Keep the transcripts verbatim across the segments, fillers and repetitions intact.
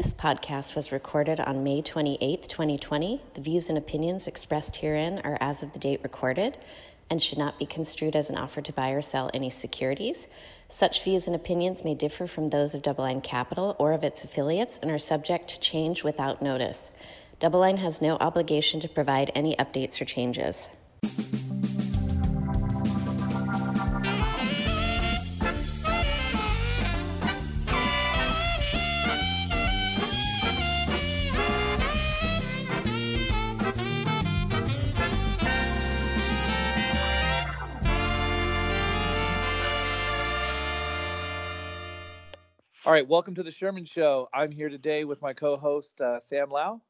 This podcast was recorded on May twenty-eighth, twenty twenty. The views and opinions expressed herein are as of the date recorded and should not be construed as an offer to buy or sell any securities. Such views and opinions may differ from those of DoubleLine Capital or of its affiliates and are subject to change without notice. DoubleLine has no obligation to provide any updates or changes. All right, welcome to The Sherman Show. I'm here today with my co-host, uh, Sam Lau.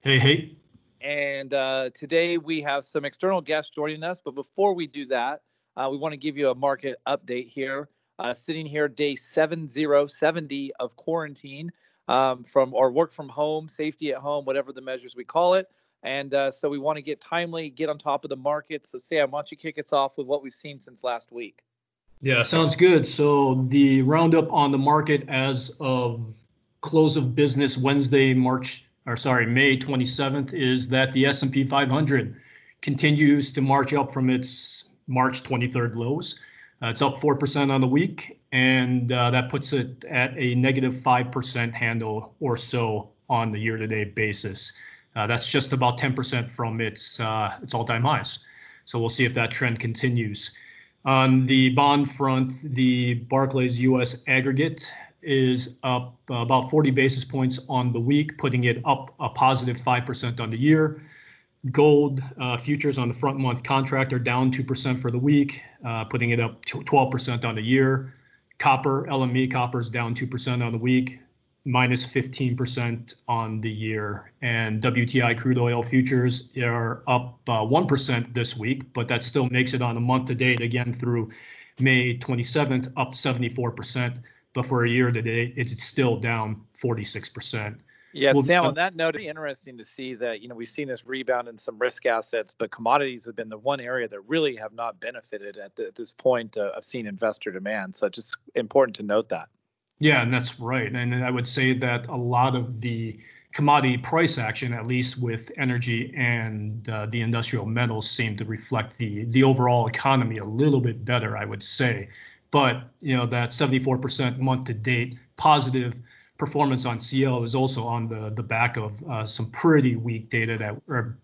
Hey, hey. And uh, today we have some external guests joining us. But before we do that, uh, we want to give you a market update here. Uh, sitting here day seven oh seventy of quarantine um, from or work from home, safety at home, whatever the measures we call it. And uh, so we want to get timely, get on top of the market. So Sam, why don't you kick us off with what we've seen since last week? Yeah, sounds good. So the roundup on the market as of close of business Wednesday, March, or sorry, May twenty-seventh, is that the S and P five hundred continues to march up from its March twenty-third lows. Uh, it's up four percent on the week, and uh, that puts it at a negative five percent handle or so on the year-to-date basis. Uh, that's just about ten percent from its uh, its all-time highs. So we'll see if that trend continues. On the bond front, the Barclays U S aggregate is up about forty basis points on the week, putting it up a positive five percent on the year. Gold uh, futures on the front month contract are down two percent for the week, uh, putting it up to twelve percent on the year. Copper, L M E copper is down two percent on the week, minus fifteen percent on the year. And W T I crude oil futures are up uh, one percent this week, but that still makes it on a month to date, again through May twenty-seventh, up seventy-four percent. But for a year to date, it's still down forty-six percent. Yeah, we'll, Sam, on that note, it'd be interesting to see that, you know, we've seen this rebound in some risk assets, but commodities have been the one area that really have not benefited at, the, at this point uh, of seeing investor demand. So just important to note that. Yeah, and that's right. And I would say that a lot of the commodity price action, at least with energy and uh, the industrial metals, seem to reflect the the overall economy a little bit better, I would say. But, you know, that seventy-four percent month to date positive performance on C L is also on the, the back of uh, some pretty weak data that or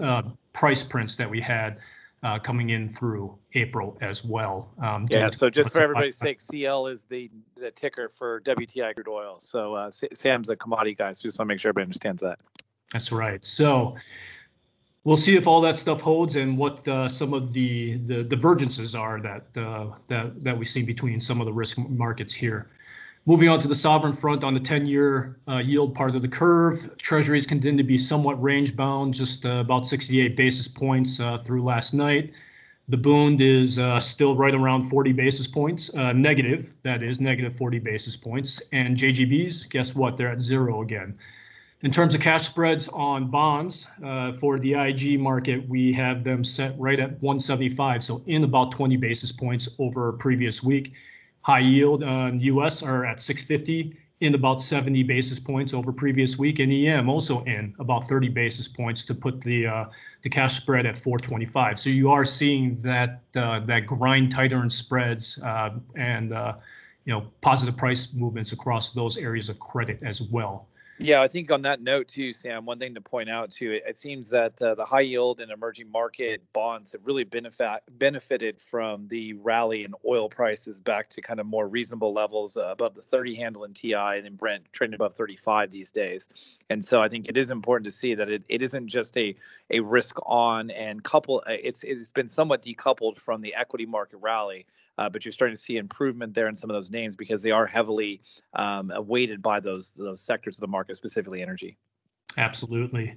uh, price prints that we had Uh, coming in through April as well. Um, yeah, so just for everybody's sake, C L is the, the ticker for W T I crude oil. So uh, Sam's a commodity guy, so just want to make sure everybody understands that. That's right. So we'll see if all that stuff holds and what uh, some of the, the divergences are that, uh, that, that we see between some of the risk markets here. Moving on to the sovereign front on the ten-year uh, yield part of the curve, treasuries continue to be somewhat range-bound, just uh, about sixty-eight basis points uh, through last night. The Bund is uh, still right around forty basis points, uh, negative, that is, negative forty basis points. And J G Bs, guess what, they're at zero again. In terms of cash spreads on bonds, uh, for the I G market, we have them set right at one seventy-five, so in about twenty basis points over previous week. High yield on U S are at six fifty, in about seventy basis points over previous week, and E M also in about thirty basis points to put the uh, the cash spread at four twenty-five. So you are seeing that uh, that grind tighter in spreads uh, and uh, you know positive price movements across those areas of credit as well. Yeah, I think on that note too, Sam, one thing to point out too, it, it seems that uh, the high yield and emerging market bonds have really benefit, benefited from the rally in oil prices back to kind of more reasonable levels uh, above the thirty handle in T I and in Brent trending above thirty-five these days. And so I think it is important to see that it, it isn't just a a risk on and couple. It's It's been somewhat decoupled from the equity market rally. Uh, but you're starting to see improvement there in some of those names because they are heavily um, weighted by those those sectors of the market, specifically energy. Absolutely.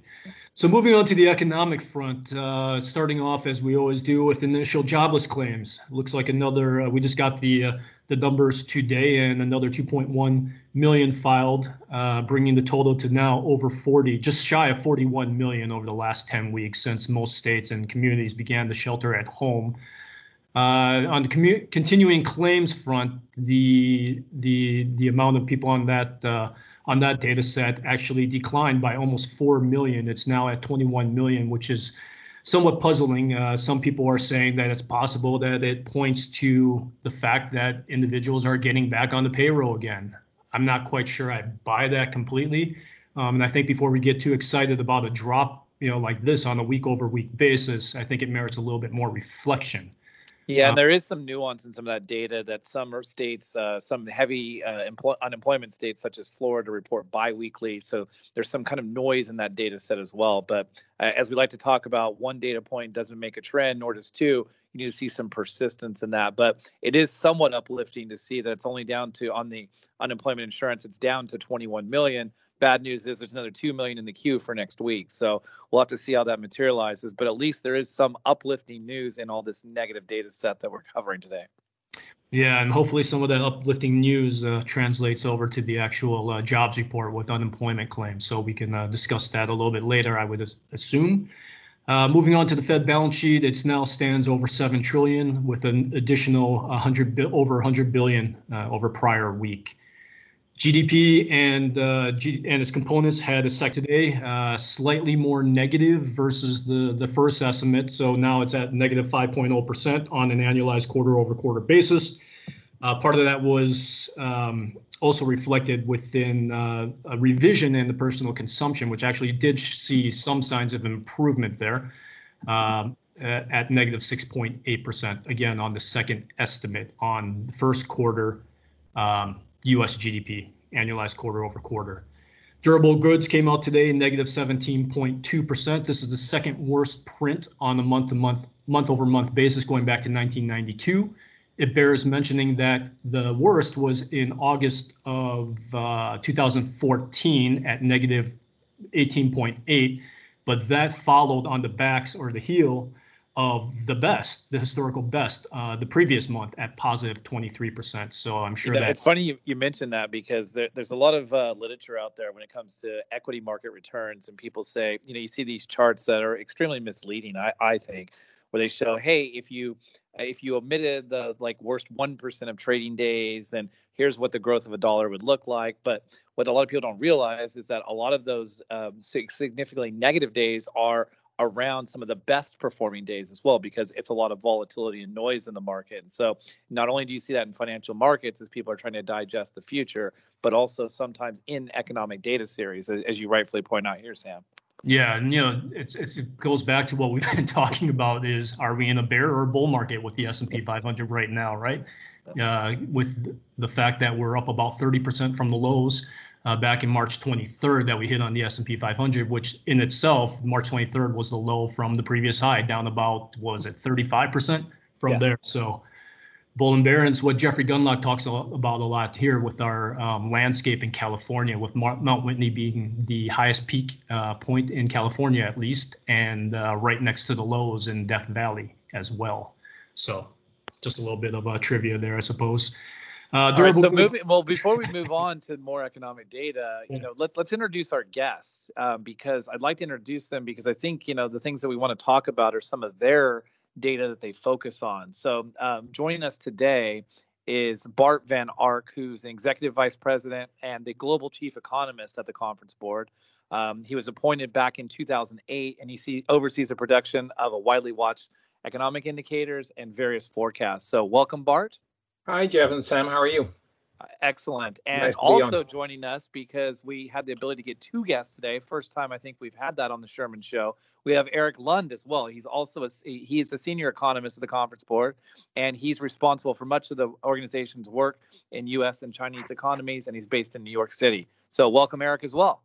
So moving on to the economic front, uh, starting off as we always do with initial jobless claims. Looks like another. Uh, we just got the uh, the numbers today, and another two point one million filed, uh, bringing the total to now over forty, just shy of forty-one million over the last ten weeks since most states and communities began to shelter at home. Uh, on the commu- continuing claims front, the the the amount of people on that uh, on that data set actually declined by almost four million. It's now at twenty-one million, which is somewhat puzzling. Uh, some people are saying that it's possible that it points to the fact that individuals are getting back on the payroll again. I'm not quite sure I buy that completely. Um, and I think before we get too excited about a drop, you know, like this on a week over week basis, I think it merits a little bit more reflection. Yeah, and there is some nuance in some of that data that some states, uh, some heavy uh, empl- unemployment states such as Florida report biweekly. So there's some kind of noise in that data set as well. But uh, as we like to talk about, one data point doesn't make a trend, nor does two. You need to see some persistence in that. But it is somewhat uplifting to see that it's only down to, on the unemployment insurance, it's down to twenty-one million. Bad news is there's another two million in the queue for next week. So we'll have to see how that materializes. But at least there is some uplifting news in all this negative data set that we're covering today. Yeah, and hopefully some of that uplifting news uh, translates over to the actual uh, jobs report with unemployment claims. So we can uh, discuss that a little bit later, I would assume. Uh, moving on to the Fed balance sheet, it now stands over seven trillion dollars with an additional one hundred over one hundred billion dollars uh, over prior week. G D P and uh, G- and its components had a sec today, uh, slightly more negative versus the, the first estimate. So now it's at negative five point zero percent on an annualized quarter over quarter basis. Uh, part of that was um, also reflected within uh, a revision in the personal consumption, which actually did see some signs of improvement there uh, at negative six point eight percent, again, on the second estimate on the first quarter um, U S G D P, annualized quarter over quarter. Durable goods came out today, negative seventeen point two percent. This is the second worst print on a month-to-month, month-over-month basis going back to nineteen ninety-two. It bears mentioning that the worst was in August of uh, two thousand fourteen at negative eighteen point eight, but that followed on the backs or the heel of the best, the historical best, uh, the previous month at positive twenty-three percent. So I'm sure you know, that it's funny you, you mentioned that because there, there's a lot of uh, literature out there when it comes to equity market returns, and people say, you know, you see these charts that are extremely misleading, I, I think, where they show, hey, if you if you omitted the like worst one percent of trading days, then here's what the growth of a dollar would look like. But what a lot of people don't realize is that a lot of those um, significantly negative days are around some of the best performing days as well, because it's a lot of volatility and noise in the market. And so not only do you see that in financial markets as people are trying to digest the future, but also sometimes in economic data series, as you rightfully point out here, Sam. Yeah, and you know, it's, it's, it goes back to what we've been talking about is, are we in a bear or a bull market with the S and P five hundred right now, right? Uh, with the fact that we're up about thirty percent from the lows Uh, back in March twenty-third that we hit on the S and P five hundred, which in itself, March twenty-third was the low from the previous high, down about, what was it, thirty-five percent from yeah. there. So bull and bear, and what Jeffrey Gundlach talks about a lot here with our um, landscape in California, with Mar- Mount Whitney being the highest peak uh, point in California, at least, and uh, right next to the lows in Death Valley as well. So just a little bit of uh, trivia there, I suppose. Uh, All right, so moving, well, before we move on to more economic data, you know, let, let's introduce our guests um, because I'd like to introduce them because I think, you know, the things that we want to talk about are some of their data that they focus on. So um, joining us today is Bart Van Ark, who's an executive vice president and the global chief economist at the Conference Board. Um, he was appointed back in two thousand eight, and he see, oversees the production of a widely watched economic indicators and various forecasts. So welcome, Bart. Hi, Jeff and Sam. How are you? Uh, excellent. And nice also on. Joining us because we had the ability to get two guests today. First time I think we've had that on the Sherman Show. We have Eric Lund as well. He's also a, he's a senior economist at the Conference Board, and he's responsible for much of the organization's work in U S and Chinese economies, and he's based in New York City. So welcome, Eric, as well.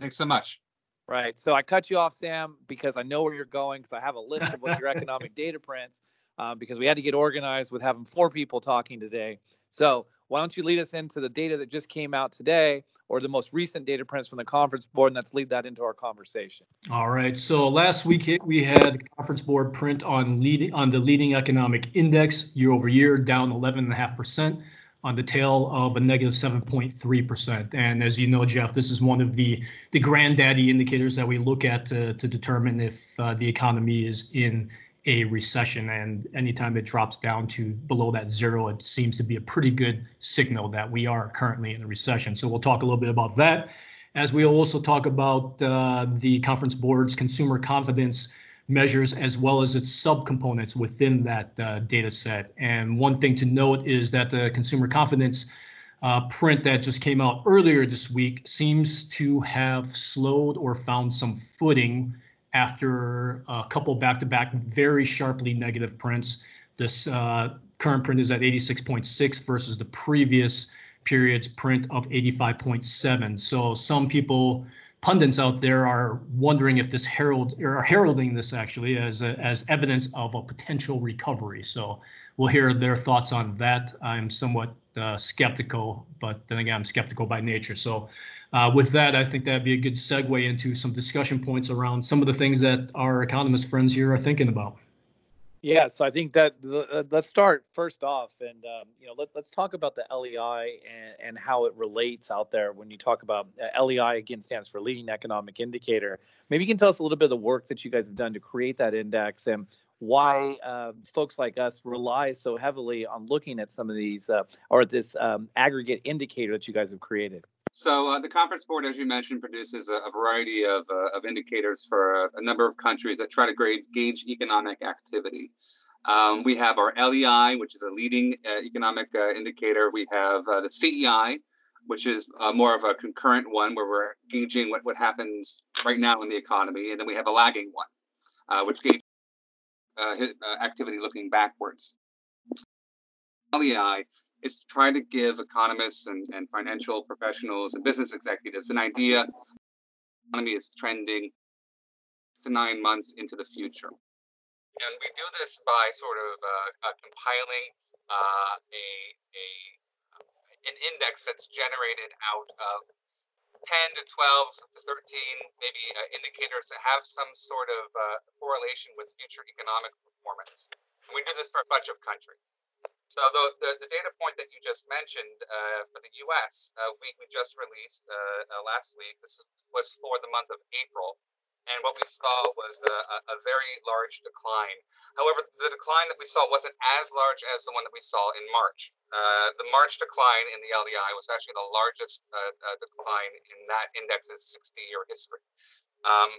Thanks so much. Right. So I cut you off, Sam, because I know where you're going, because I have a list of what your economic data prints. Uh, because we had to get organized with having four people talking today. So why don't you lead us into the data that just came out today, or the most recent data prints from the Conference Board, and let's lead that into our conversation. All right. So last week we had the Conference Board print on leading on the leading economic index year over year, down eleven point five percent on the tail of a negative seven point three percent. And as you know, Jeff, this is one of the, the granddaddy indicators that we look at to, to determine if uh, the economy is in a recession, and anytime it drops down to below that zero, it seems to be a pretty good signal that we are currently in a recession. So we'll talk a little bit about that, as we also talk about uh, the Conference Board's consumer confidence measures, as well as its subcomponents within that uh, data set. And one thing to note is that the consumer confidence uh, print that just came out earlier this week seems to have slowed or found some footing after a couple back-to-back very sharply negative prints. This uh, current print is at eighty-six point six versus the previous period's print of eighty-five point seven. So some people, pundits out there, are wondering if this herald or are heralding this actually as a, as evidence of a potential recovery. So we'll hear their thoughts on that. I'm somewhat uh, skeptical, but then again, I'm skeptical by nature. So uh, with that, I think that'd be a good segue into some discussion points around some of the things that our economist friends here are thinking about. Yeah, so I think that uh, let's start first off, and um, you know, let, let's talk about the L E I and, and how it relates out there. When you talk about uh, L E I, again, stands for Leading Economic Indicator. Maybe you can tell us a little bit of the work that you guys have done to create that index, and why uh, folks like us rely so heavily on looking at some of these uh, or this um, aggregate indicator that you guys have created. So uh, the Conference Board, as you mentioned, produces a, a variety of, uh, of indicators for a, a number of countries that try to grade, gauge economic activity. Um, we have our L E I, which is a leading uh, economic uh, indicator. We have uh, the C E I, which is uh, more of a concurrent one where we're gauging what, what happens right now in the economy. And then we have a lagging one, uh, which gauges uh, activity looking backwards. L E I. It's trying to give economists and, and financial professionals and business executives an idea of how the economy is trending six to nine months into the future. And we do this by sort of uh, uh, compiling uh, a, a an index that's generated out of ten to twelve to thirteen maybe uh, indicators that have some sort of uh, correlation with future economic performance. And we do this for a bunch of countries. So the, the, the data point that you just mentioned uh, for the U S, uh, we, we just released uh, uh, last week. This was for the month of April. And what we saw was a, a very large decline. However, the decline that we saw wasn't as large as the one that we saw in March. Uh, the March decline in the L E I was actually the largest uh, uh, decline in that index's sixty-year history. Um,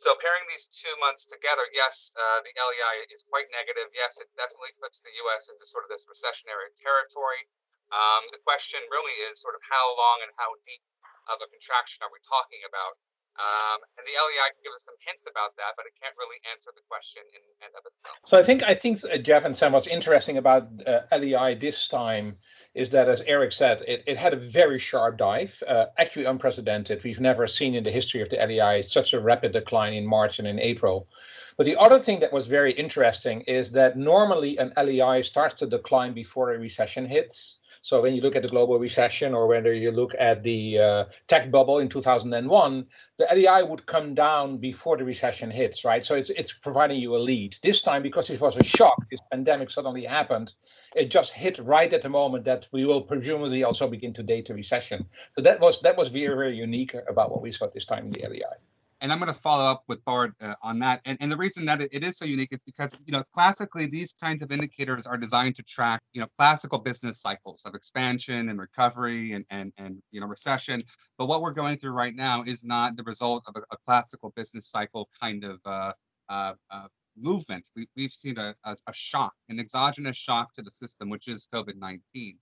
So pairing these two months together, yes, uh, the L E I is quite negative. Yes, it definitely puts the U S into sort of this recessionary territory. Um, the question really is sort of how long and how deep of a contraction are we talking about? Um, and the L E I can give us some hints about that, but it can't really answer the question in and of itself. So I think, I think uh, Jeff and Sam, what's interesting about uh, L E I this time is that, as Eric said, it, it had a very sharp dive, uh, actually unprecedented. We've never seen in the history of the L E I such a rapid decline in March and in April. But the other thing that was very interesting is that normally an L E I starts to decline before a recession hits. So when you look at the global recession, or whether you look at the uh, tech bubble in two thousand one, the L E I would come down before the recession hits, right? So it's it's providing you a lead. This time, because it was a shock, this pandemic suddenly happened, it just hit right at the moment that we will presumably also begin to date a recession. So that was that was very, very unique about what we saw this time in the L E I. And I'm going to follow up with Bart uh, on that. And, and the reason that it, it is so unique is because, you know, classically, these kinds of indicators are designed to track, you know, classical business cycles of expansion and recovery and, and, and you know, recession. But what we're going through right now is not the result of a, a classical business cycle kind of uh, uh, uh, movement. We, we've seen a, a, a shock, an exogenous shock to the system, which is COVID nineteen.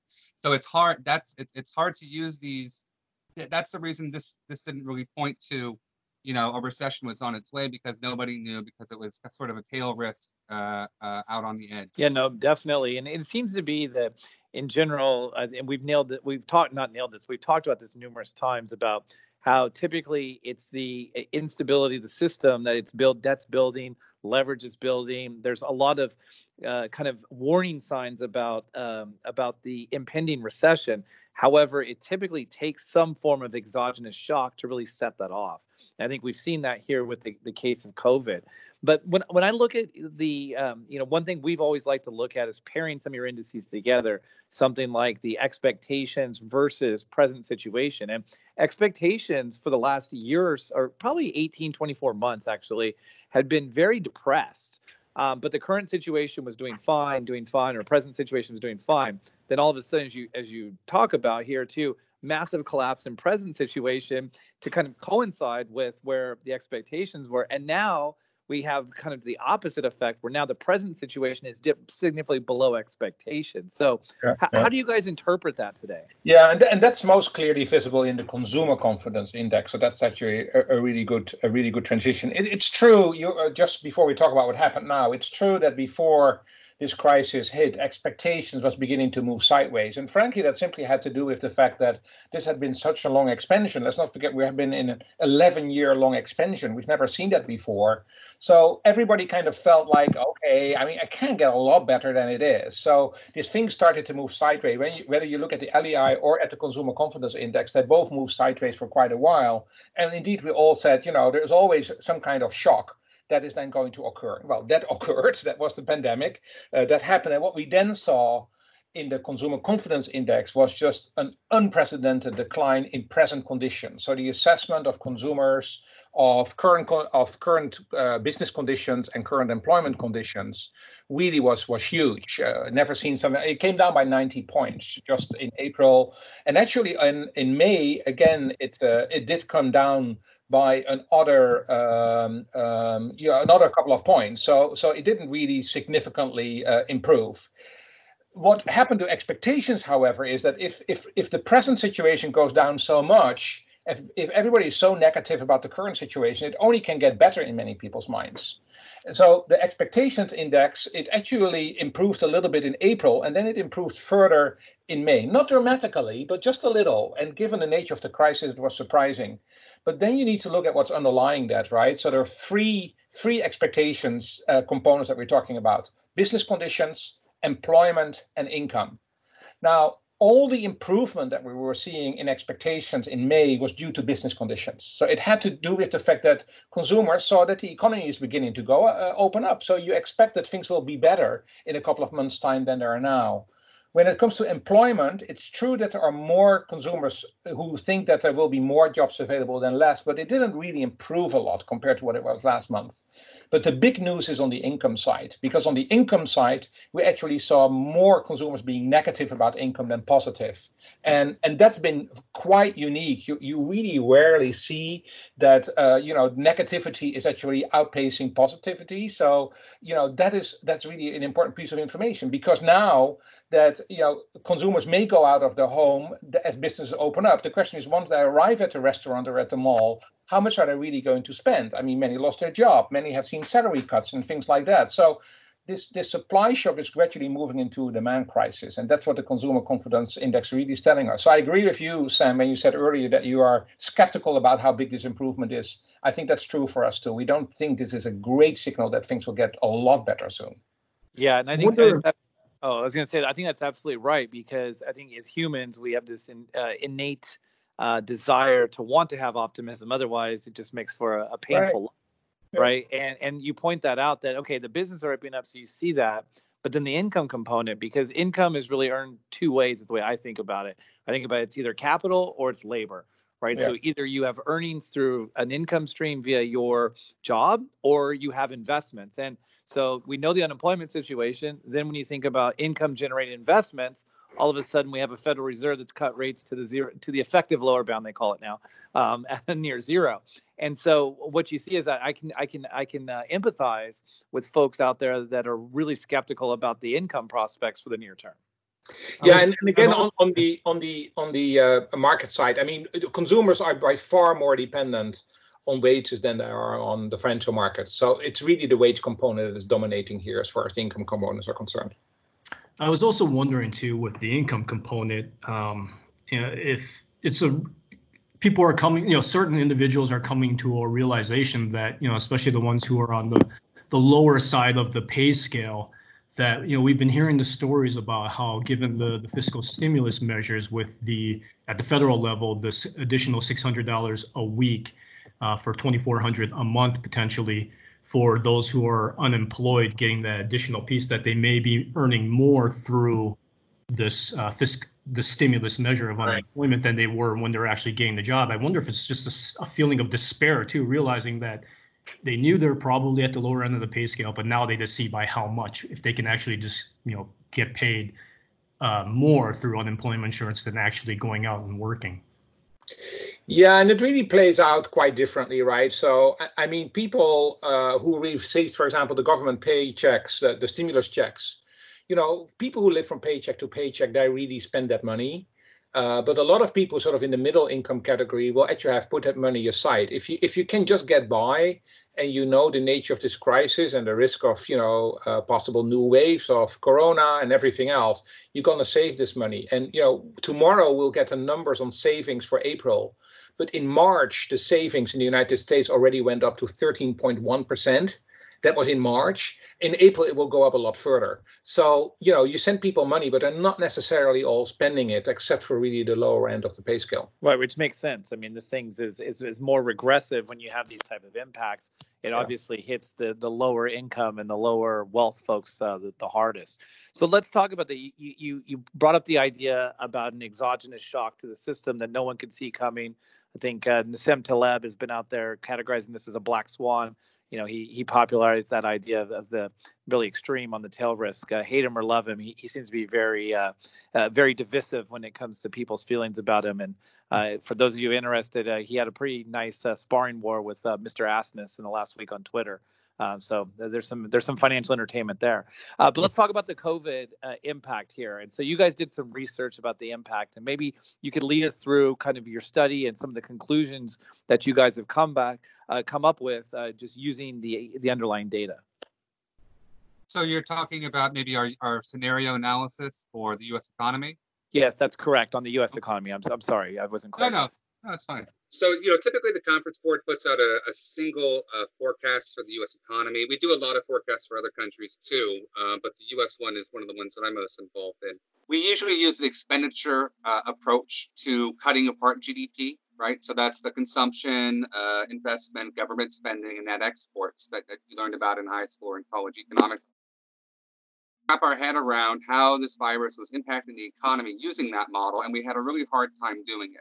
So it's hard. That's it, it's hard to use these. That's the reason this this didn't really point to, you know, a recession was on its way, because nobody knew, because it was sort of a tail risk uh, uh, out on the edge. Yeah, no, definitely. And it seems to be that in general, uh, and we've nailed it, we've talked, not nailed this, we've talked about this numerous times about how typically it's the instability of the system that it's built, debt's building, leverage is building. There's a lot of uh, kind of warning signs about um, about the impending recession. However, it typically takes some form of exogenous shock to really set that off. And I think we've seen that here with the, the case of COVID. But when when I look at the, um, you know, one thing we've always liked to look at is pairing some of your indices together, something like the expectations versus present situation. And expectations for the last year or, or probably eighteen, twenty-four months, actually, had been very depressed. Um, but the current situation was doing fine, doing fine, or present situation was doing fine. Then all of a sudden, as you as you talk about here too, massive collapse in present situation to kind of coincide with where the expectations were. And now we have kind of the opposite effect, where now the present situation is dipped significantly below expectations. So yeah, h- yeah. how do you guys interpret that today? Yeah, and, th- and that's most clearly visible in the consumer confidence index. So that's actually a, a really good, a really good transition. It, it's true. You uh, just before we talk about what happened now, it's true that before this crisis hit, expectations was beginning to move sideways. And frankly, that simply had to do with the fact that this had been such a long expansion. Let's not forget, we have been in an eleven year long expansion. We've never seen that before. So everybody kind of felt like, okay, I mean, I can't get a lot better than it is. So this thing started to move sideways. When you, whether you look at the L E I or at the Consumer Confidence Index, they both moved sideways for quite a while. And indeed, we all said, you know, there's always some kind of shock that is then going to occur. Well, that occurred. That was the pandemic. Uh, that happened. And what we then saw in the Consumer Confidence Index was just an unprecedented decline in present conditions. So the assessment of consumers, of current of current uh, business conditions and current employment conditions really was was huge. Uh, never seen something. It came down by ninety points just in April, and actually in, in May again it uh, it did come down by another um, um, you know, another couple of points. So so it didn't really significantly uh, improve. What happened to expectations, however, is that if if if the present situation goes down so much, If, if everybody is so negative about the current situation, it only can get better in many people's minds. And so the expectations index, it actually improved a little bit in April, and then it improved further in May. Not dramatically, but just a little. And given the nature of the crisis, it was surprising. But then you need to look at what's underlying that, right? So there are three, three expectations uh, components that we're talking about: business conditions, employment, and income. Now, all the improvement that we were seeing in expectations in May was due to business conditions. So it had to do with the fact that consumers saw that the economy is beginning to go uh, open up. So you expect that things will be better in a couple of months' time than they are now. When it comes to employment, it's true that there are more consumers who think that there will be more jobs available than less, but it didn't really improve a lot compared to what it was last month. But the big news is on the income side, because on the income side, we actually saw more consumers being negative about income than positive. And and that's been quite unique. You you really rarely see that, uh, you know, negativity is actually outpacing positivity. So, you know, that is that's really an important piece of information, because now that, you know, consumers may go out of their home as businesses open up. The question is, once they arrive at the restaurant or at the mall, how much are they really going to spend? I mean, many lost their job. Many have seen salary cuts and things like that. So this this supply shock is gradually moving into a demand crisis. And that's what the Consumer Confidence Index really is telling us. So I agree with you, Sam, when you said earlier that you are skeptical about how big this improvement is. I think that's true for us too. We don't think this is a great signal that things will get a lot better soon. Yeah, and I think Wonder- that- Oh, I was going to say, I think that's absolutely right, because I think as humans, we have this in, uh, innate uh, desire to want to have optimism. Otherwise, it just makes for a, a painful life, right? right? Yeah. And and you point that out that, okay, the business are opening up, so you see that. But then the income component, because income is really earned two ways is the way I think about it. I think about it, it's either capital or it's labor, right? Yeah. So either you have earnings through an income stream via your job, or you have investments. And so we know the unemployment situation. Then when you think about income generated investments, all of a sudden we have a Federal Reserve that's cut rates to the zero, to the effective lower bound, they call it now, um, near zero. And so what you see is that I can I can I can uh, empathize with folks out there that are really skeptical about the income prospects for the near term. Yeah, and, and again on, on the on the on the uh, market side, I mean, consumers are by far more dependent on wages than they are on the financial markets. So it's really the wage component that is dominating here as far as the income components are concerned. I was also wondering too, with the income component, um, you know, if it's a people are coming, you know, certain individuals are coming to a realization that, you know, especially the ones who are on the the lower side of the pay scale, that, you know, we've been hearing the stories about how, given the, the fiscal stimulus measures with the at the federal level, this additional six hundred dollars a week uh, for two thousand four hundred dollars a month potentially for those who are unemployed, getting that additional piece that they may be earning more through this uh, fisc the stimulus measure of unemployment than they were when they're actually getting the job. I wonder if it's just a, a feeling of despair too, realizing that They knew they're probably at the lower end of the pay scale, but now they just see by how much. If they can actually just, you know, get paid uh, more through unemployment insurance than actually going out and working. Yeah, and it really plays out quite differently, right? So, I mean, people uh, who received, for example, the government paychecks, the, the stimulus checks, you know, people who live from paycheck to paycheck, they really spend that money. Uh, but a lot of people sort of in the middle income category will actually have put that money aside. If you if you can just get by, and you know the nature of this crisis and the risk of, you know, uh, possible new waves of corona and everything else, you're going to save this money. And, you know, tomorrow we'll get the numbers on savings for April. But in March, the savings in the United States already went up to thirteen point one percent. That was in March. In April, it will go up a lot further. So, you know, you send people money, but they're not necessarily all spending it, except for really the lower end of the pay scale. Right, which makes sense. I mean, this thing is is, is more regressive when you have these type of impacts. It yeah. obviously hits the, the lower income and the lower wealth folks uh, the, the hardest. So let's talk about the, you, you, you brought up the idea about an exogenous shock to the system that no one could see coming. I think uh, Nassim Taleb has been out there categorizing this as a black swan. You know, he he popularized that idea of, of the really extreme on the tail risk. Uh, hate him or love him, he, he seems to be very, uh, uh, very divisive when it comes to people's feelings about him. And uh, for those of you interested, uh, he had a pretty nice uh, sparring war with uh, Mister Asness in the last week on Twitter. Um, so there's some there's some financial entertainment there. Uh, but let's talk about the COVID uh, impact here. And so you guys did some research about the impact, and maybe you could lead us through kind of your study and some of the conclusions that you guys have come back uh, come up with uh, just using the the underlying data. So you're talking about maybe our, our scenario analysis for the U S economy? Yes, that's correct, on the U S economy. I'm I'm sorry, I wasn't clear. No, no. No, it's fine. So, you know, typically the Conference Board puts out a, a single uh, forecast for the U S economy. We do a lot of forecasts for other countries, too, uh, but the U S one is one of the ones that I'm most involved in. We usually use the expenditure uh, approach to cutting apart G D P, right? So that's the consumption, uh, investment, government spending, and net exports that, that you learned about in high school or in college economics. Wrap our head around how this virus was impacting the economy using that model, and we had a really hard time doing it.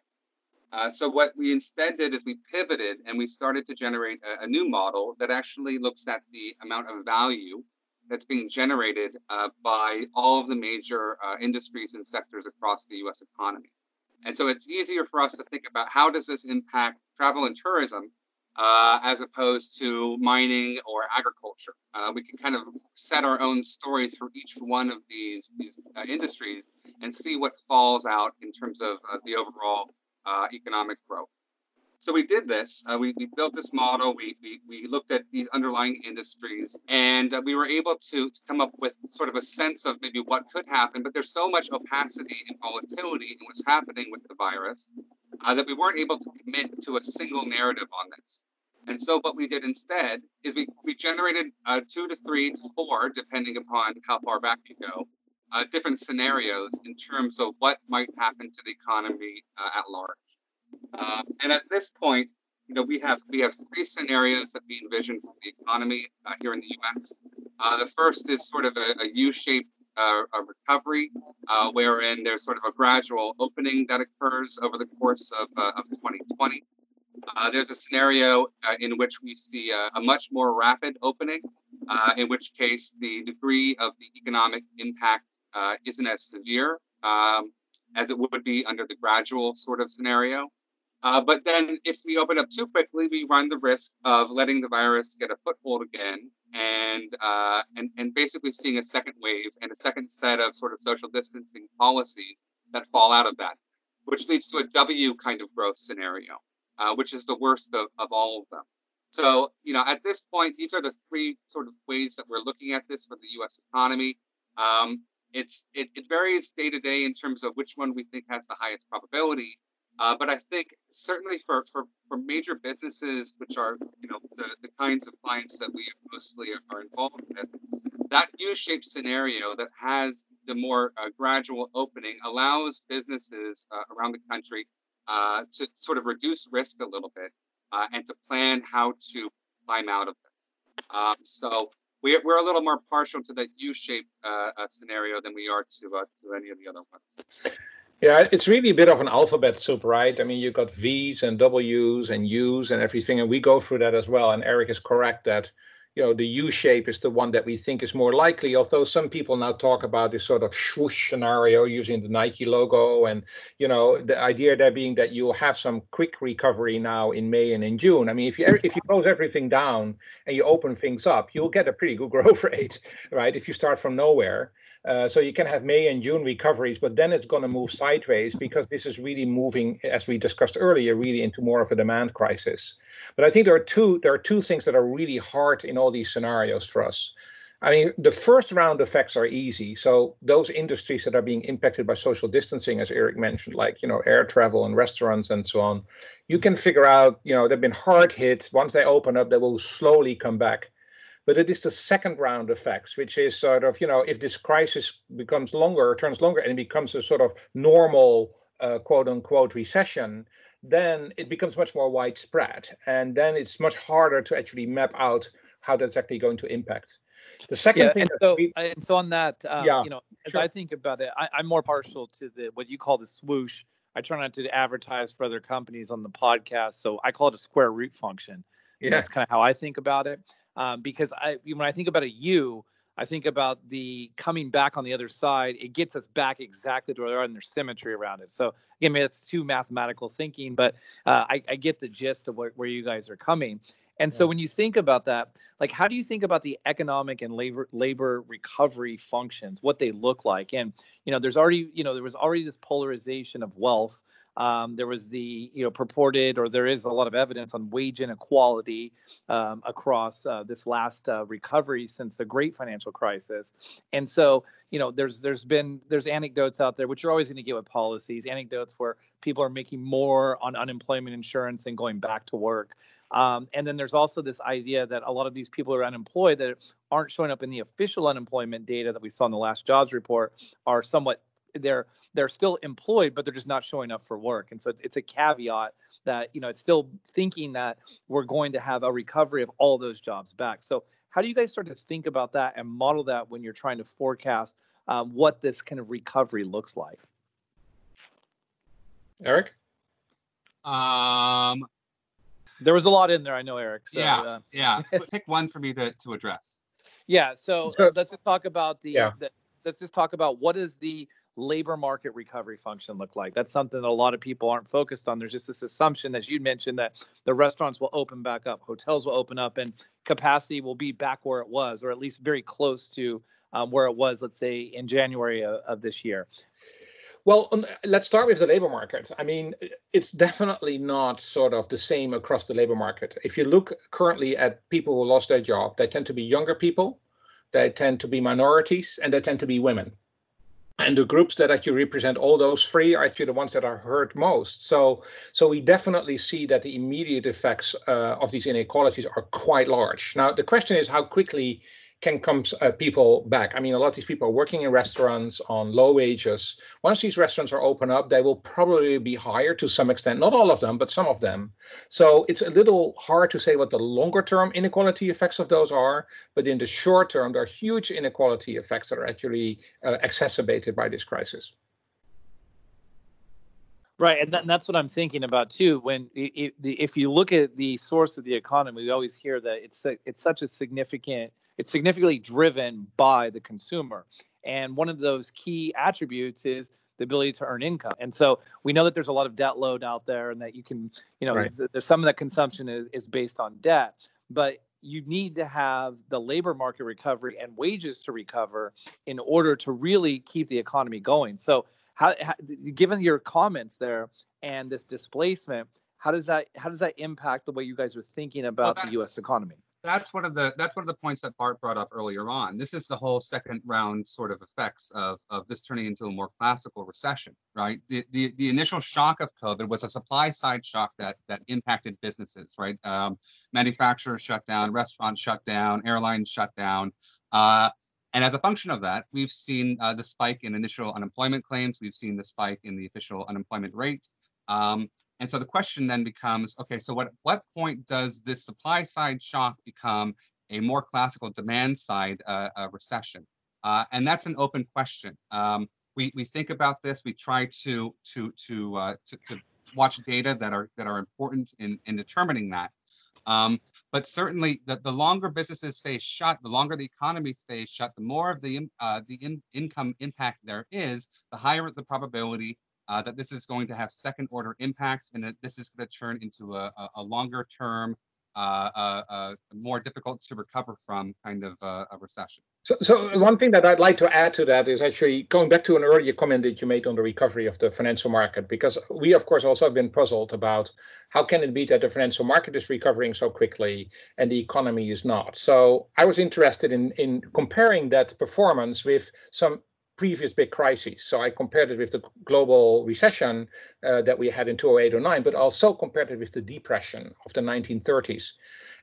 Uh, so what we instead did is we pivoted and we started to generate a, a new model that actually looks at the amount of value that's being generated uh, by all of the major uh, industries and sectors across the U S economy. And so it's easier for us to think about how does this impact travel and tourism uh, as opposed to mining or agriculture. Uh, we can kind of set our own stories for each one of these, these uh, industries and see what falls out in terms of uh, the overall Uh, economic growth. So we did this. Uh, we, we built this model. We, we we looked at these underlying industries, and uh, we were able to, to come up with sort of a sense of maybe what could happen. But there's so much opacity and volatility in what's happening with the virus uh, that we weren't able to commit to a single narrative on this. And so what we did instead is we we generated uh, two to three to four, depending upon how far back you go, Uh, different scenarios in terms of what might happen to the economy uh, at large. Uh, and at this point, you know, we have we have three scenarios that we envision for the economy uh, here in the U S. Uh, the first is sort of a, a U-shaped uh, a recovery, uh, wherein there's sort of a gradual opening that occurs over the course of, uh, of twenty twenty. Uh, there's a scenario uh, in which we see a, a much more rapid opening, uh, in which case the degree of the economic impact Uh, isn't as severe um, as it would be under the gradual sort of scenario. Uh, but then if we open up too quickly, we run the risk of letting the virus get a foothold again and, uh, and, and basically seeing a second wave and a second set of sort of social distancing policies that fall out of that, which leads to a W kind of growth scenario, uh, which is the worst of, of all of them. So, you know, at this point, these are the three sort of ways that we're looking at this for the U S economy. Um, It's it, it varies day to day in terms of which one we think has the highest probability, uh, but I think certainly for, for, for major businesses, which are you know the, the kinds of clients that we mostly are involved with, that U-shaped scenario that has the more uh, gradual opening allows businesses uh, around the country uh, to sort of reduce risk a little bit uh, and to plan how to climb out of this. Um, so. We, we're a little more partial to that U-shaped uh, uh, scenario than we are to, uh, to any of the other ones. Yeah, it's really a bit of an alphabet soup, right? I mean, you've got V's and W's and U's and everything, and we go through that as well. And Eric is correct that, you know, the U shape is the one that we think is more likely, although some people now talk about this sort of swoosh scenario using the Nike logo. And, you know, the idea there being that you'll have some quick recovery now in May and in June. I mean, if you if you close everything down and you open things up, you'll get a pretty good growth rate, right? If you start from nowhere. Uh, so you can have May and June recoveries, but then it's going to move sideways because this is really moving, as we discussed earlier, really into more of a demand crisis. But I think there are two there are two things that are really hard in all these scenarios for us. I mean, the first round effects are easy. So those industries that are being impacted by social distancing, as Eric mentioned, like, you know, air travel and restaurants and so on, you can figure out, you know, they've been hard hit. Once they open up, they will slowly come back. But it is the second round effects, which is sort of, you know, if this crisis becomes longer, turns longer, and it becomes a sort of normal, uh, quote unquote, recession, then it becomes much more widespread. And then it's much harder to actually map out how that's actually going to impact. The second yeah, thing. And so, we, and so on that, um, yeah, you know, as sure. I think about it, I, I'm more partial to the what you call the swoosh. I try not to advertise for other companies on the podcast. So I call it a square root function. Yeah. That's kind of how I think about it. Um, because I, when I think about a U, I think about the coming back on the other side. It gets us back exactly to where they are, and there's symmetry around it. So again, I mean, it's too mathematical thinking, but uh, I, I get the gist of what, where you guys are coming. And yeah. so when you think about that, like, how do you think about the economic and labor labor recovery functions, what they look like? And, you know, there's already, you know, there was already this polarization of wealth. Um, there was the, you know, purported, or there is a lot of evidence on wage inequality um, across uh, this last uh, recovery since the great financial crisis. And so, you know, there's there's been there's anecdotes out there, which you're always going to get with policies, anecdotes where people are making more on unemployment insurance than going back to work. Um, and then there's also this idea that a lot of these people who are unemployed that aren't showing up in the official unemployment data that we saw in the last jobs report are somewhat they're they're still employed, but they're just not showing up for work. And so it's a caveat that, you know, it's still thinking that we're going to have a recovery of all those jobs back. So how do you guys start to think about that and model that when you're trying to forecast um, what this kind of recovery looks like? Eric? Um, there was a lot in there, I know, Eric. So, yeah, uh, yeah. Pick one for me to, to address. Yeah, so uh, let's just talk about the, yeah. the Let's just talk about what does the labor market recovery function look like? That's something that a lot of people aren't focused on. There's just this assumption, as you mentioned, that the restaurants will open back up, hotels will open up, and capacity will be back where it was, or at least very close to um, where it was, let's say, in January of, of this year. Well, let's start with the labor market. I mean, it's definitely not sort of the same across the labor market. If you look currently at people who lost their job, they tend to be younger people. They tend to be minorities, and they tend to be women. And the groups that actually represent all those three are actually the ones that are hurt most. So, so we definitely see that the immediate effects uh, of these inequalities are quite large. Now, the question is how quickly can come uh, people back. I mean, a lot of these people are working in restaurants on low wages. Once these restaurants are open up, they will probably be hired to some extent, not all of them, but some of them. So it's a little hard to say what the longer term inequality effects of those are, but in the short term, there are huge inequality effects that are actually uh, exacerbated by this crisis. Right, and, that, and that's what I'm thinking about too. When if, if you look at the source of the economy, we always hear that it's it's such a significant It's significantly driven by the consumer. And one of those key attributes is the ability to earn income. And so we know that there's a lot of debt load out there and that you can, you know, right. there's some of that consumption is, is based on debt, but you need to have the labor market recovery and wages to recover in order to really keep the economy going. So how, how, given your comments there and this displacement, how does that, how does that impact the way you guys are thinking about well, the U S economy? That's one of the that's one of the points that Bart brought up earlier on. This is the whole second round sort of effects of of this turning into a more classical recession, right? The the, the initial shock of COVID was a supply side shock that that impacted businesses, right? Um, manufacturers shut down, restaurants shut down, airlines shut down, uh, and as a function of that, we've seen uh, the spike in initial unemployment claims. We've seen the spike in the official unemployment rate. Um, And so the question then becomes, okay, so what, what point does this supply side shock become a more classical demand side uh, uh, recession? Uh, and that's an open question. Um, we we think about this. We try to to to uh, to, to watch data that are that are important in in determining that. Um, but certainly, the, the longer businesses stay shut, the longer the economy stays shut, the more of the uh, the in, income impact there is, the higher the probability uh, that this is going to have second order impacts, and that this is going to turn into a, a, a longer term, uh, uh, uh, more difficult to recover from kind of uh, a recession. So, so one thing that I'd like to add to that is actually going back to an earlier comment that you made on the recovery of the financial market, because we, of course, also have been puzzled about how can it be that the financial market is recovering so quickly and the economy is not. So I was interested in, in comparing that performance with some previous big crises. So I compared it with the global recession uh, that we had in two thousand eight, two thousand nine, but also compared it with the depression of the nineteen thirties.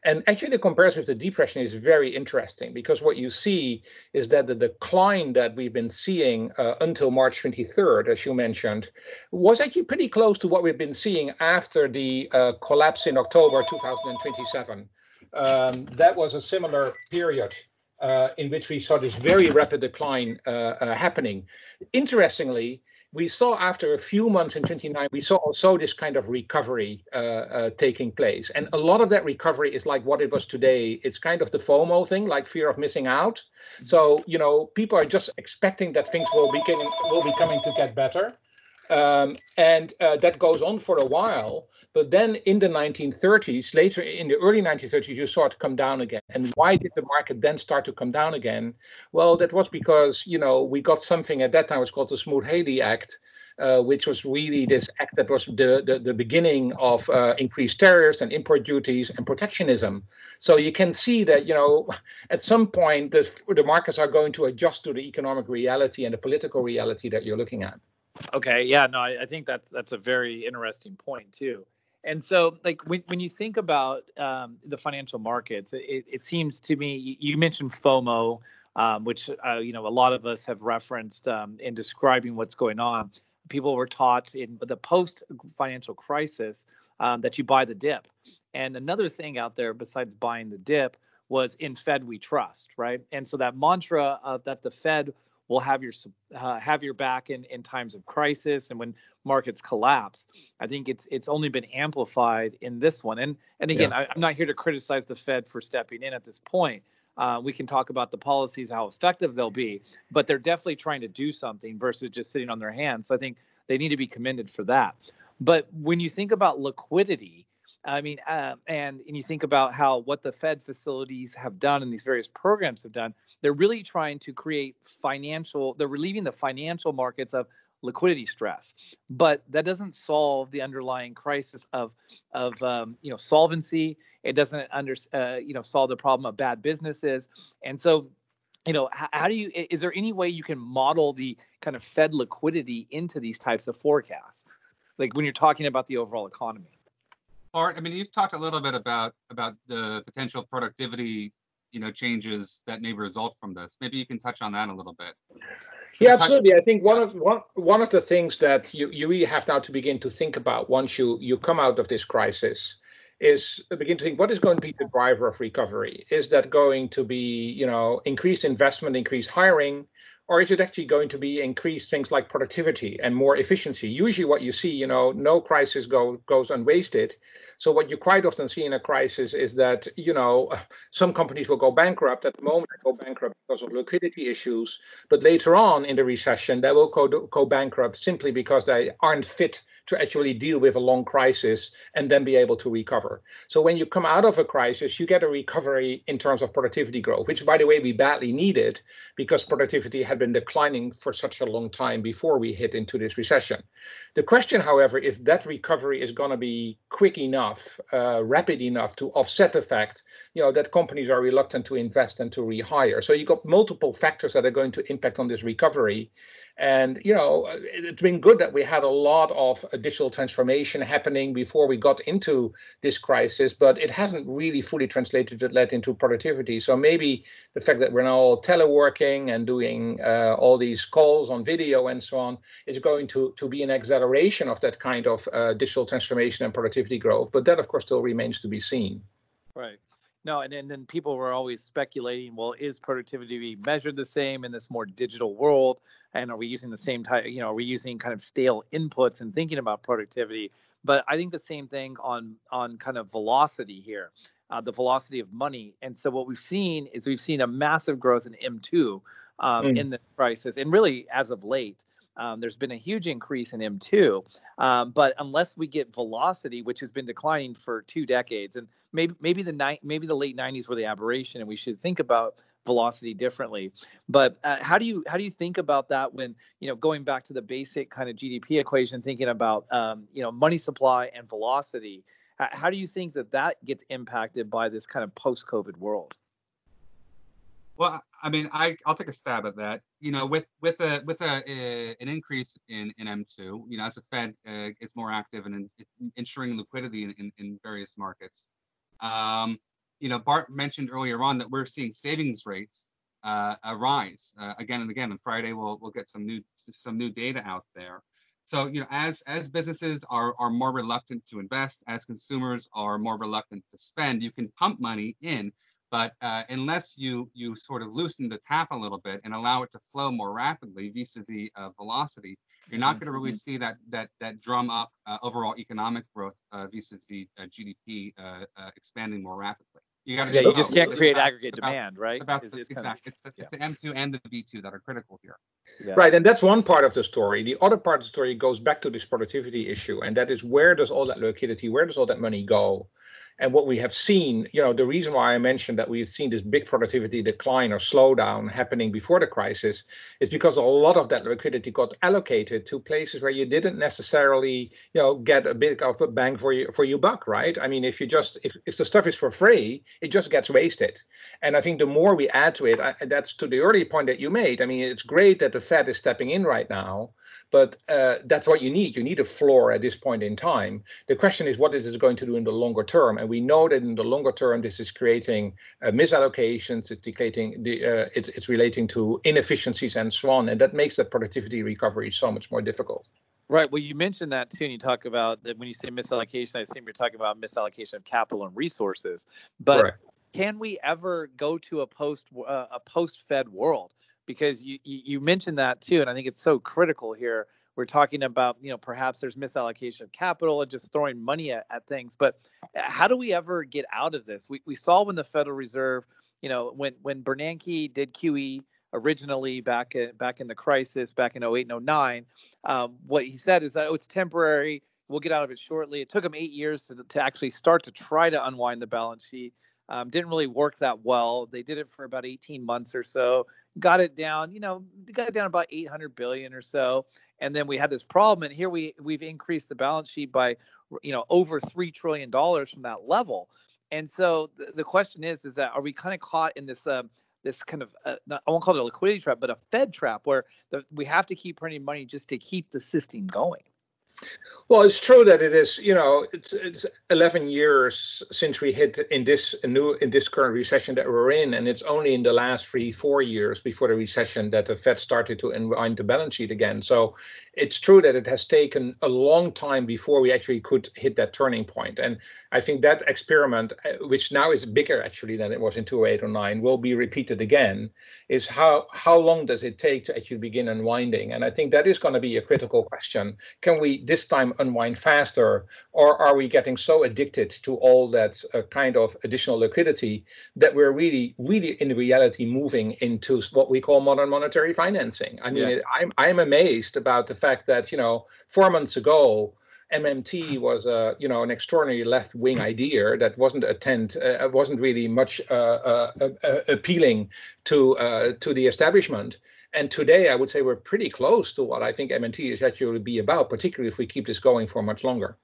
And actually the comparison with the depression is very interesting, because what you see is that the decline that we've been seeing uh, until March twenty-third, as you mentioned, was actually pretty close to what we've been seeing after the uh, collapse in October two thousand twenty-seven. Um, that was a similar period uh, in which we saw this very rapid decline uh, uh, happening. Interestingly, we saw after a few months in twenty-nine, we saw also this kind of recovery uh, uh, taking place. And a lot of that recovery is like what it was today. It's kind of the FOMO thing, like fear of missing out. Mm-hmm. So, you know, people are just expecting that things will be getting, will be coming to get better. Um, and uh, that goes on for a while. But then in the nineteen thirties, later in the early nineteen thirties, you saw it come down again. And why did the market then start to come down again? Well, that was because, you know, we got something at that time, it was called the Smoot-Hawley Act, uh, which was really this act that was the, the, the beginning of uh, increased tariffs and import duties and protectionism. So you can see that, you know, at some point, the, the markets are going to adjust to the economic reality and the political reality that you're looking at. Okay. Yeah, no, I, I think that's that's a very interesting point, too. And so, like, when, when you think about um, the financial markets, it, it seems to me, you mentioned FOMO, um, which, uh, you know, a lot of us have referenced um, in describing what's going on. People were taught in the post-financial crisis um, that you buy the dip. And another thing out there besides buying the dip was in Fed we trust, right? And so that mantra of that the Fed We'll have your uh, have your back in, in times of crisis and when markets collapse. I think it's it's only been amplified in this one. And and again, yeah. I, I'm not here to criticize the Fed for stepping in at this point. Uh, we can talk about the policies, how effective they'll be, but they're definitely trying to do something versus just sitting on their hands. So I think they need to be commended for that. But when you think about liquidity, I mean, uh, and, and you think about how what the Fed facilities have done and these various programs have done, they're really trying to create financial, they're relieving the financial markets of liquidity stress. But that doesn't solve the underlying crisis of, of um, you know, solvency. It doesn't, under, uh, you know, solve the problem of bad businesses. And so, you know, how, how do you, is there any way you can model the kind of Fed liquidity into these types of forecasts? Like when you're talking about the overall economy? Bart, I mean, you've talked a little bit about about the potential productivity, you know, changes that may result from this. Maybe you can touch on that a little bit. Yeah, absolutely. I think one of one one of the things that you, you really have now to begin to think about once you you come out of this crisis is begin to think what is going to be the driver of recovery. Is that going to be, you know, increased investment, increased hiring? Or is it actually going to be increased things like productivity and more efficiency? Usually what you see, you know, no crisis go, goes unwasted. So what you quite often see in a crisis is that, you know, some companies will go bankrupt. At the moment, they go bankrupt because of liquidity issues. But later on in the recession, they will go, go bankrupt simply because they aren't fit to actually deal with a long crisis and then be able to recover. So when you come out of a crisis, you get a recovery in terms of productivity growth, which, by the way, we badly needed because productivity had been declining for such a long time before we hit into this recession. The question, however, if that recovery is going to be quick enough, uh, rapid enough to offset the fact, you know, that companies are reluctant to invest and to rehire. So you've got multiple factors that are going to impact on this recovery. And, you know, it's been good that we had a lot of digital transformation happening before we got into this crisis, but it hasn't really fully translated to that into productivity. So maybe the fact that we're now all teleworking and doing uh, all these calls on video and so on is going to, to be an acceleration of that kind of uh, digital transformation and productivity growth. But that, of course, still remains to be seen. Right. No, and, and then people were always speculating, well, is productivity measured the same in this more digital world? And are we using the same type, you know, are we using kind of stale inputs and thinking about productivity? But I think the same thing on, on kind of velocity here, uh, the velocity of money. And so what we've seen is we've seen a massive growth in M two um, mm. in the crisis. And really, as of late, um, there's been a huge increase in M two. Um, but unless we get velocity, which has been declining for two decades, and maybe maybe the ni- maybe the late nineties were the aberration, and we should think about velocity differently. But uh, how do you how do you think about that when, you know, going back to the basic kind of G D P equation, thinking about um, you know, money supply and velocity? How do you think that that gets impacted by this kind of post-COVID world? Well, I mean, I, I'll take a stab at that. You know, with with a with a, a an increase in, in M two, you know, as the Fed uh, is more active in, in ensuring liquidity in, in, in various markets, um, you know, Bart mentioned earlier on that we're seeing savings rates uh, rise uh, again and again. And Friday we'll we'll get some new some new data out there. So, you know, as as businesses are are more reluctant to invest, as consumers are more reluctant to spend, you can pump money in. But uh, unless you you sort of loosen the tap a little bit and allow it to flow more rapidly vis-a-vis uh, velocity, you're not going to really see that that that drum up uh, overall economic growth uh, vis-a-vis uh, G D P uh, uh, expanding more rapidly. You got to yeah, you just can't create about, aggregate about, demand, right? About it's, the, it's exactly, kind of, it's, the, yeah. it's the M two and the V two that are critical here. Yeah. Right, and that's one part of the story. The other part of the story goes back to this productivity issue, and that is, where does all that liquidity, where does all that money go? And what we have seen, you know, the reason why I mentioned that we've seen this big productivity decline or slowdown happening before the crisis is because a lot of that liquidity got allocated to places where you didn't necessarily, you know, get a bit of a bang for your for your buck, right? I mean, if you just if, if the stuff is for free, it just gets wasted. And I think the more we add to it, I, that's to the early point that you made. I mean, it's great that the Fed is stepping in right now, but uh, that's what you need. You need a floor at this point in time. The question is, what is it going to do in the longer term? And we know that in the longer term, this is creating uh, misallocations. It's creating the uh, it's it's relating to inefficiencies and so on, and that makes the productivity recovery so much more difficult. Right. Well, you mentioned that too, and you talk about that when you say misallocation. I assume you're talking about misallocation of capital and resources. But correct. Can we ever go to a post uh, a post-Fed world? Because you you mentioned that too, and I think it's so critical here. We're talking about, you know, perhaps there's misallocation of capital and just throwing money at, at things. But how do we ever get out of this? We we saw when the Federal Reserve, you know, when when Bernanke did Q E originally back at, back in the crisis, back in oh eight and oh nine, um, what he said is that, oh, it's temporary. We'll get out of it shortly. It took them eight years to to actually start to try to unwind the balance sheet. Um, didn't really work that well. They did it for about eighteen months or so. Got it down, you know, got it down about eight hundred billion or so. And then we had this problem. And here we we've increased the balance sheet by, you know, over three trillion dollars from that level. And so th- the question is, is that are we kind of caught in this, uh, this kind of, uh, not, I won't call it a liquidity trap, but a Fed trap where the, we have to keep printing money just to keep the system going? Well, it's true that it is, you know, it's, it's eleven years since we hit in this new in this current recession that we're in. And it's only in the last three, four years before the recession that the Fed started to unwind the balance sheet again. So it's true that it has taken a long time before we actually could hit that turning point. And I think that experiment, which now is bigger actually than it was in two thousand eight or nine, will be repeated again, is how how long does it take to actually begin unwinding? And I think that is going to be a critical question. Can we this time unwind faster, or are we getting so addicted to all that uh, kind of additional liquidity that we're really, really in reality moving into what we call modern monetary financing? I mean, yeah. I'm I'm amazed about the fact that, you know, four months ago, M M T was a, you know, an extraordinary left-wing idea that wasn't attend, uh, wasn't really much uh, uh, uh, appealing to uh, to the establishment. And today, I would say we're pretty close to what I think M and T is actually be about, particularly if we keep this going for much longer.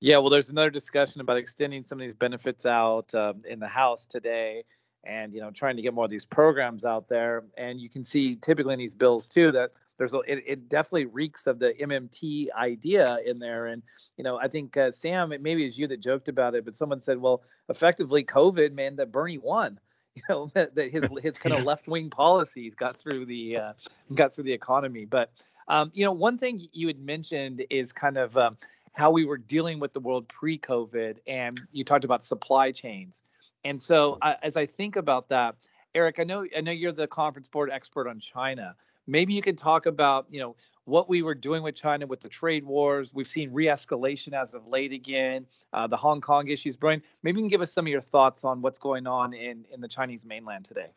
Yeah, well, there's another discussion about extending some of these benefits out um, in the House today, and, you know, trying to get more of these programs out there. And you can see typically in these bills too that there's a, it, it definitely reeks of the M M T idea in there. And, you know, I think uh, Sam, it maybe it's you that joked about it, but someone said, well, effectively, COVID, man, that Bernie won. You know, that, that his his kind of left-wing policies got through the uh, got through the economy. But um, you know, one thing you had mentioned is kind of um, how we were dealing with the world pre-COVID, and you talked about supply chains. And so uh, as I think about that, Eric, I know I know you're the Conference Board expert on China. Maybe you can talk about, you know, what we were doing with China with the trade wars. We've seen re-escalation as of late again, uh, the Hong Kong issues. Brian, maybe you can give us some of your thoughts on what's going on in, in the Chinese mainland today.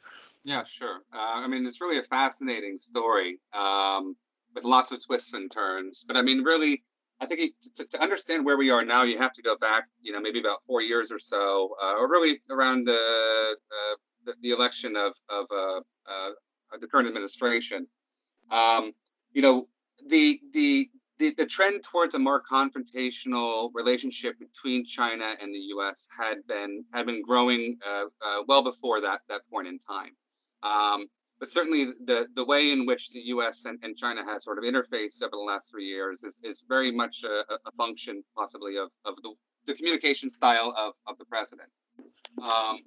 Yeah, sure. Uh, I mean, it's really a fascinating story um, with lots of twists and turns. But I mean, really, I think it, to, to understand where we are now, you have to go back, you know, maybe about four years or so, uh, or really around the uh, the, the election of, of uh, uh, the current administration. Um, you know, the, the the the trend towards a more confrontational relationship between China and the U S had been had been growing uh, uh, well before that that point in time. Um, but certainly the the way in which the U S and, and China has sort of interfaced over the last three years is is very much a, a function possibly of of the, the communication style of of the president. Um,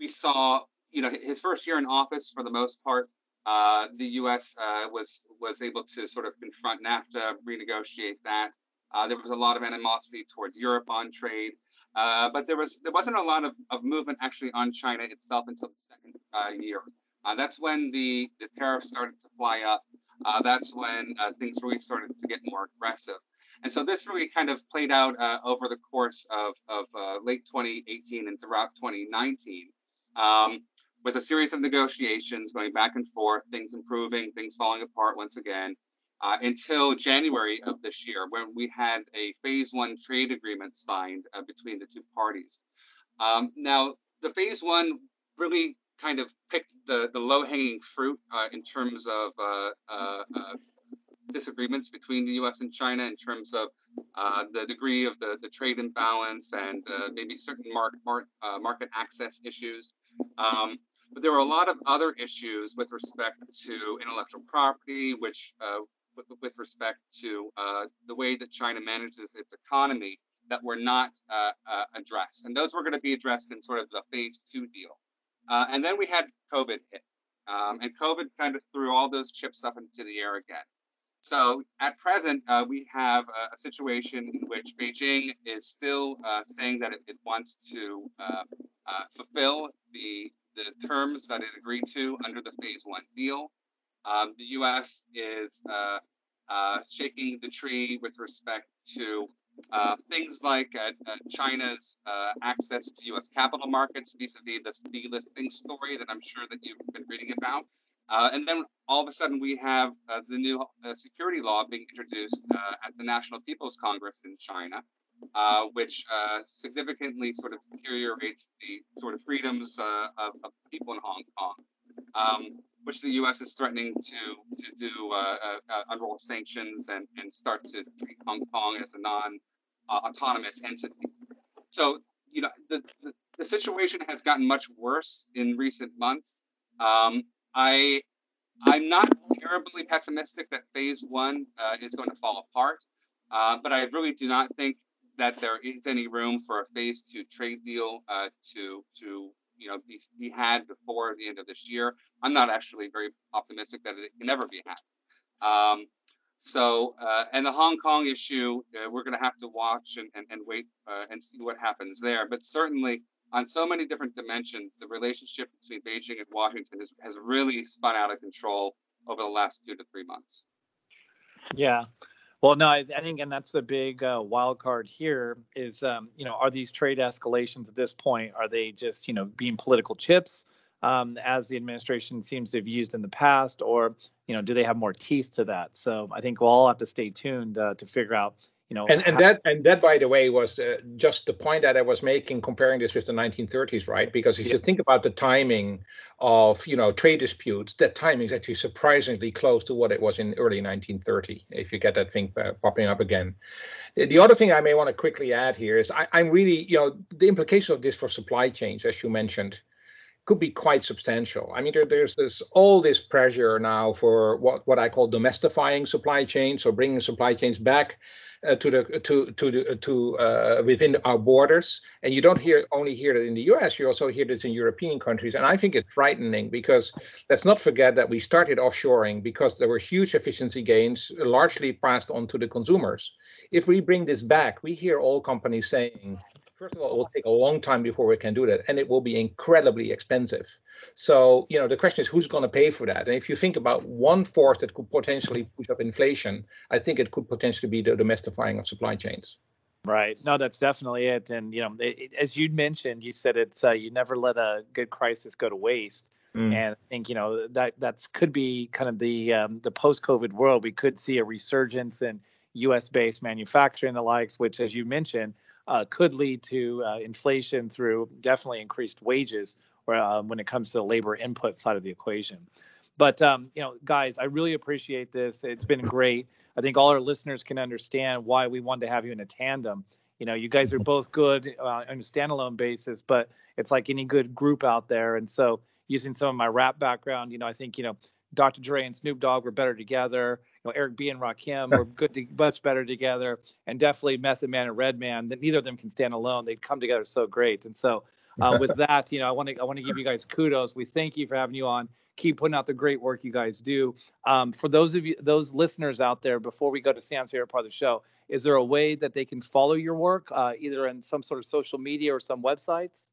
we saw, you know, his first year in office for the most part. Uh, the U S uh, was was able to sort of confront NAFTA, renegotiate that. Uh, there was a lot of animosity towards Europe on trade, uh, but there was there wasn't a lot of, of movement actually on China itself until the second uh, year. Uh, that's when the, the tariffs started to fly up. Uh, that's when uh, things really started to get more aggressive. And so this really kind of played out uh, over the course of of uh, late twenty eighteen and throughout twenty nineteen. Um, with a series of negotiations going back and forth, things improving, things falling apart once again, uh, until January of this year, when we had a phase one trade agreement signed uh, between the two parties. Um, now, the phase one really kind of picked the, the low-hanging fruit uh, in terms of uh, uh, uh, disagreements between the U S and China in terms of uh, the degree of the, the trade imbalance and uh, maybe certain mark, mark, uh, market access issues. Um, But there were a lot of other issues with respect to intellectual property, which uh, with, with respect to uh, the way that China manages its economy that were not uh, uh, addressed. And those were going to be addressed in sort of the phase two deal. Uh, and then we had COVID hit. Um, and COVID kind of threw all those chips up into the air again. So at present, uh, we have a, a situation in which Beijing is still uh, saying that it, it wants to uh, uh, fulfill the the terms that it agreed to under the phase one deal. Um, the U S is uh, uh, shaking the tree with respect to uh, things like uh, uh, China's uh, access to U S capital markets, vis-a-vis this delisting story that I'm sure that you've been reading about. Uh, and then all of a sudden we have uh, the new uh, security law being introduced uh, at the National People's Congress in China. Uh, which uh, significantly sort of deteriorates the sort of freedoms uh, of, of people in Hong Kong, um, which the U S is threatening to to do uh, uh, unroll sanctions and, and start to treat Hong Kong as a non-autonomous uh, entity. So, you know, the, the, the situation has gotten much worse in recent months. Um, I, I'm not terribly pessimistic that phase one uh, is going to fall apart, uh, but I really do not think that there is any room for a phase two trade deal uh, to to you know be, be had before the end of this year. I'm not actually very optimistic that it can ever be had. Um, so uh, and the Hong Kong issue, uh, we're going to have to watch and and, and wait uh, and see what happens there. But certainly on so many different dimensions, the relationship between Beijing and Washington has, has really spun out of control over the last two to three months. Yeah. Well, no, I, I think, and that's the big uh, wild card here is, um, you know, are these trade escalations at this point, are they just, you know, being political chips um, as the administration seems to have used in the past, or, you know, do they have more teeth to that? So I think we'll all have to stay tuned uh, to figure out, you know. And, and, that, and that, by the way, was uh, just the point that I was making comparing this with the nineteen thirties, right? Because if yeah. you think about the timing of, you know, trade disputes, that timing is actually surprisingly close to what it was in early nineteen thirty, if you get that thing uh, popping up again. The other thing I may want to quickly add here is I, I'm really, you know, the implications of this for supply chains, as you mentioned, could be quite substantial. I mean, there, there's this all this pressure now for what, what I call domestifying supply chains, so bringing supply chains back. uh, to the to to the, to uh, within our borders. And you don't hear only hear that in the U S, you also hear this in European countries. And I think it's frightening, because let's not forget that we started offshoring because there were huge efficiency gains largely passed on to the consumers. If we bring this back, we hear all companies saying, first of all, it will take a long time before we can do that, and it will be incredibly expensive. So, you know, the question is, who's going to pay for that? And if you think about one force that could potentially push up inflation, I think it could potentially be the domestifying of supply chains. Right. No, that's definitely it. And, you know, it, it, as you mentioned, you said it's uh, you never let a good crisis go to waste. Mm. And I think, you know, that that's could be kind of the um, the post-COVID world. We could see a resurgence in U S-based manufacturing and the likes, which, as you mentioned, Uh, could lead to uh, inflation through definitely increased wages, or uh, when it comes to the labor input side of the equation. But um, you know, guys, I really appreciate this. It's been great. I think all our listeners can understand why we wanted to have you in a tandem. You know, you guys are both good uh, on a standalone basis, but it's like any good group out there. And so, using some of my rap background, you know, I think you know, Doctor Dre and Snoop Dogg were better together. You know, Eric B and Rakim were good, to, much better together, and definitely Method Man and Redman. That neither of them can stand alone. They come together so great. And so, uh, with that, you know, I want to I want to give you guys kudos. We thank you for having you on. Keep putting out the great work you guys do. Um, for those of you, those listeners out there, before we go to Sam's favorite part of the show, is there a way that they can follow your work, uh, either in some sort of social media or some websites?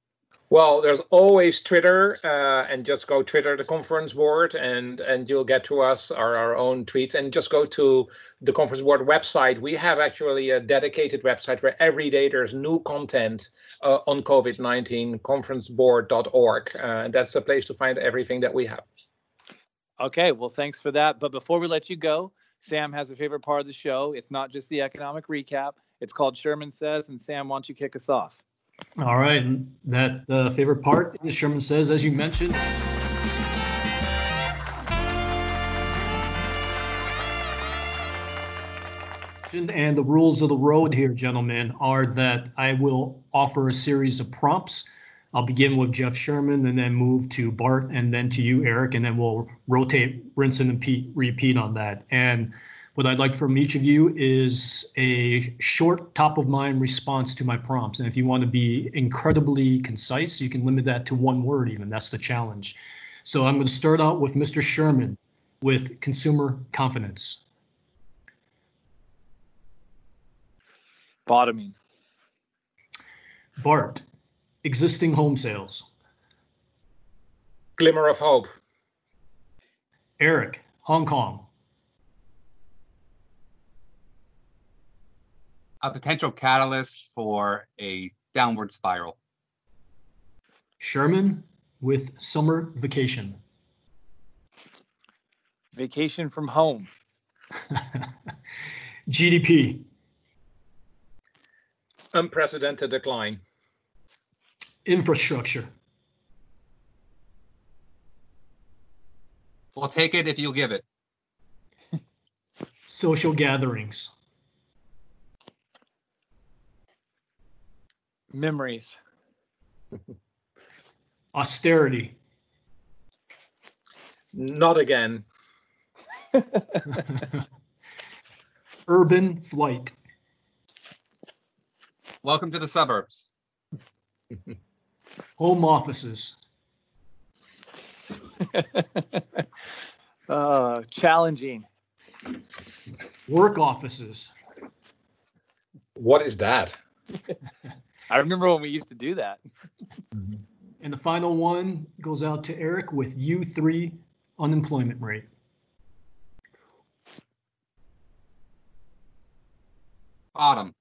Well, there's always Twitter, uh, and just go Twitter, the Conference Board, and, and you'll get to us, our, our own tweets, and just go to the Conference Board website. We have actually a dedicated website where every day there's new content uh, on COVID nineteen, conference board dot org, uh, and that's the place to find everything that we have. Okay, well, thanks for that. But before we let you go, Sam has a favorite part of the show. It's not just the economic recap. It's called Sherman Says, and Sam, why don't you kick us off? All right, that uh, favorite part is Sherman Says, as you mentioned. And the rules of the road here, gentlemen, are that I will offer a series of prompts. I'll begin with Jeff Sherman and then move to Bart and then to you, Eric, and then we'll rotate, rinse and repeat, repeat on that. And what I'd like from each of you is a short, top-of-mind response to my prompts. And if you want to be incredibly concise, you can limit that to one word even. That's the challenge. So I'm going to start out with Mister Sherman with consumer confidence. Bottoming. Bart, existing home sales. Glimmer of hope. Eric, Hong Kong. A potential catalyst for a downward spiral. Sherman with summer vacation. Vacation from home. G D P. Unprecedented decline. Infrastructure. We'll take it if you'll give it. Social gatherings. Memories. Austerity. Not again. Urban flight. Welcome to the suburbs. Home offices. uh, challenging. Work offices. What is that? I remember when we used to do that. And the final one goes out to Eric with U three unemployment rate. Bottom.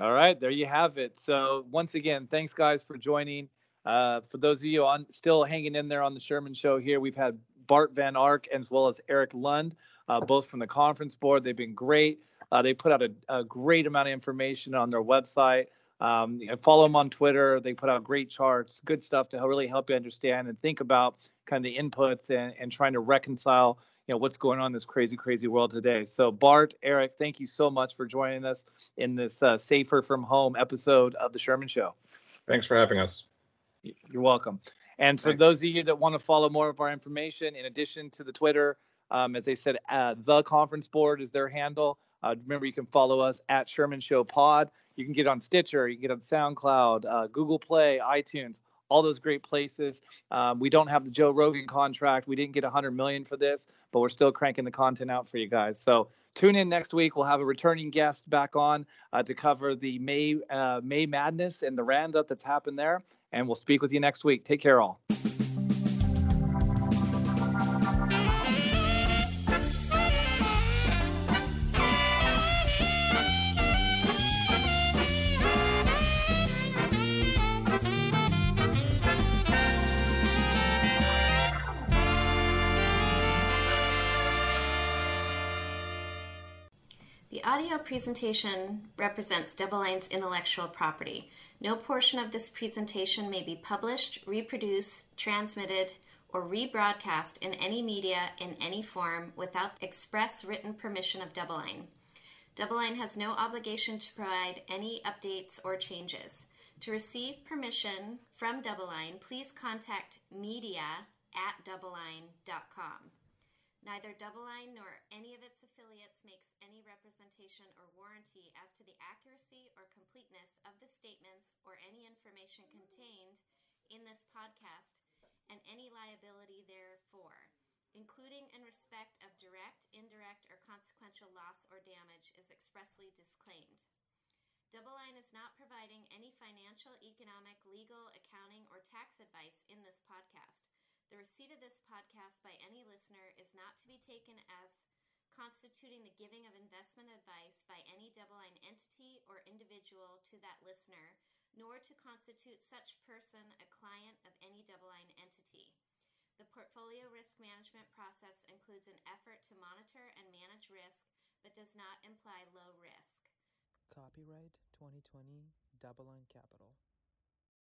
All right, there you have it. So once again, thanks guys for joining. Uh, for those of you on still hanging in there on the Sherman Show here, we've had Bart Van Ark as well as Eric Lund, uh, both from the Conference Board. They've been great. Uh, they put out a, a great amount of information on their website. Um, you know, follow them on Twitter. They put out great charts, good stuff to really help you understand and think about kind of the inputs and, and trying to reconcile, you know, what's going on in this crazy, crazy world today. So Bart, Eric, thank you so much for joining us in this uh, Safer From Home episode of The Sherman Show. Thanks for having us. You're welcome. And for Thanks. Those of you that want to follow more of our information, in addition to the Twitter, um, as they said, uh, the Conference Board is their handle. Uh, remember, you can follow us at Sherman Show Pod. You can get on Stitcher. You can get on SoundCloud, uh, Google Play, iTunes, all those great places. Um, we don't have the Joe Rogan contract. We didn't get one hundred million dollars for this, but we're still cranking the content out for you guys. So tune in next week. We'll have a returning guest back on uh, to cover the May, uh, May Madness and the roundup that's happened there. And we'll speak with you next week. Take care, all. Audio presentation represents DoubleLine's intellectual property. No portion of this presentation may be published, reproduced, transmitted, or rebroadcast in any media in any form without express written permission of DoubleLine. DoubleLine has no obligation to provide any updates or changes. To receive permission from DoubleLine, please contact media at double line dot com. Neither DoubleLine nor any of its affiliates makes any representation or warranty as to the accuracy or completeness of the statements or any information contained in this podcast and any liability therefor, including in respect of direct, indirect, or consequential loss or damage is expressly disclaimed. DoubleLine is not providing any financial, economic, legal, accounting, or tax advice in this podcast. The receipt of this podcast by any listener is not to be taken as constituting the giving of investment advice by any DoubleLine entity or individual to that listener, nor to constitute such person a client of any DoubleLine entity. The portfolio risk management process includes an effort to monitor and manage risk, but does not imply low risk. Copyright twenty twenty, DoubleLine Capital.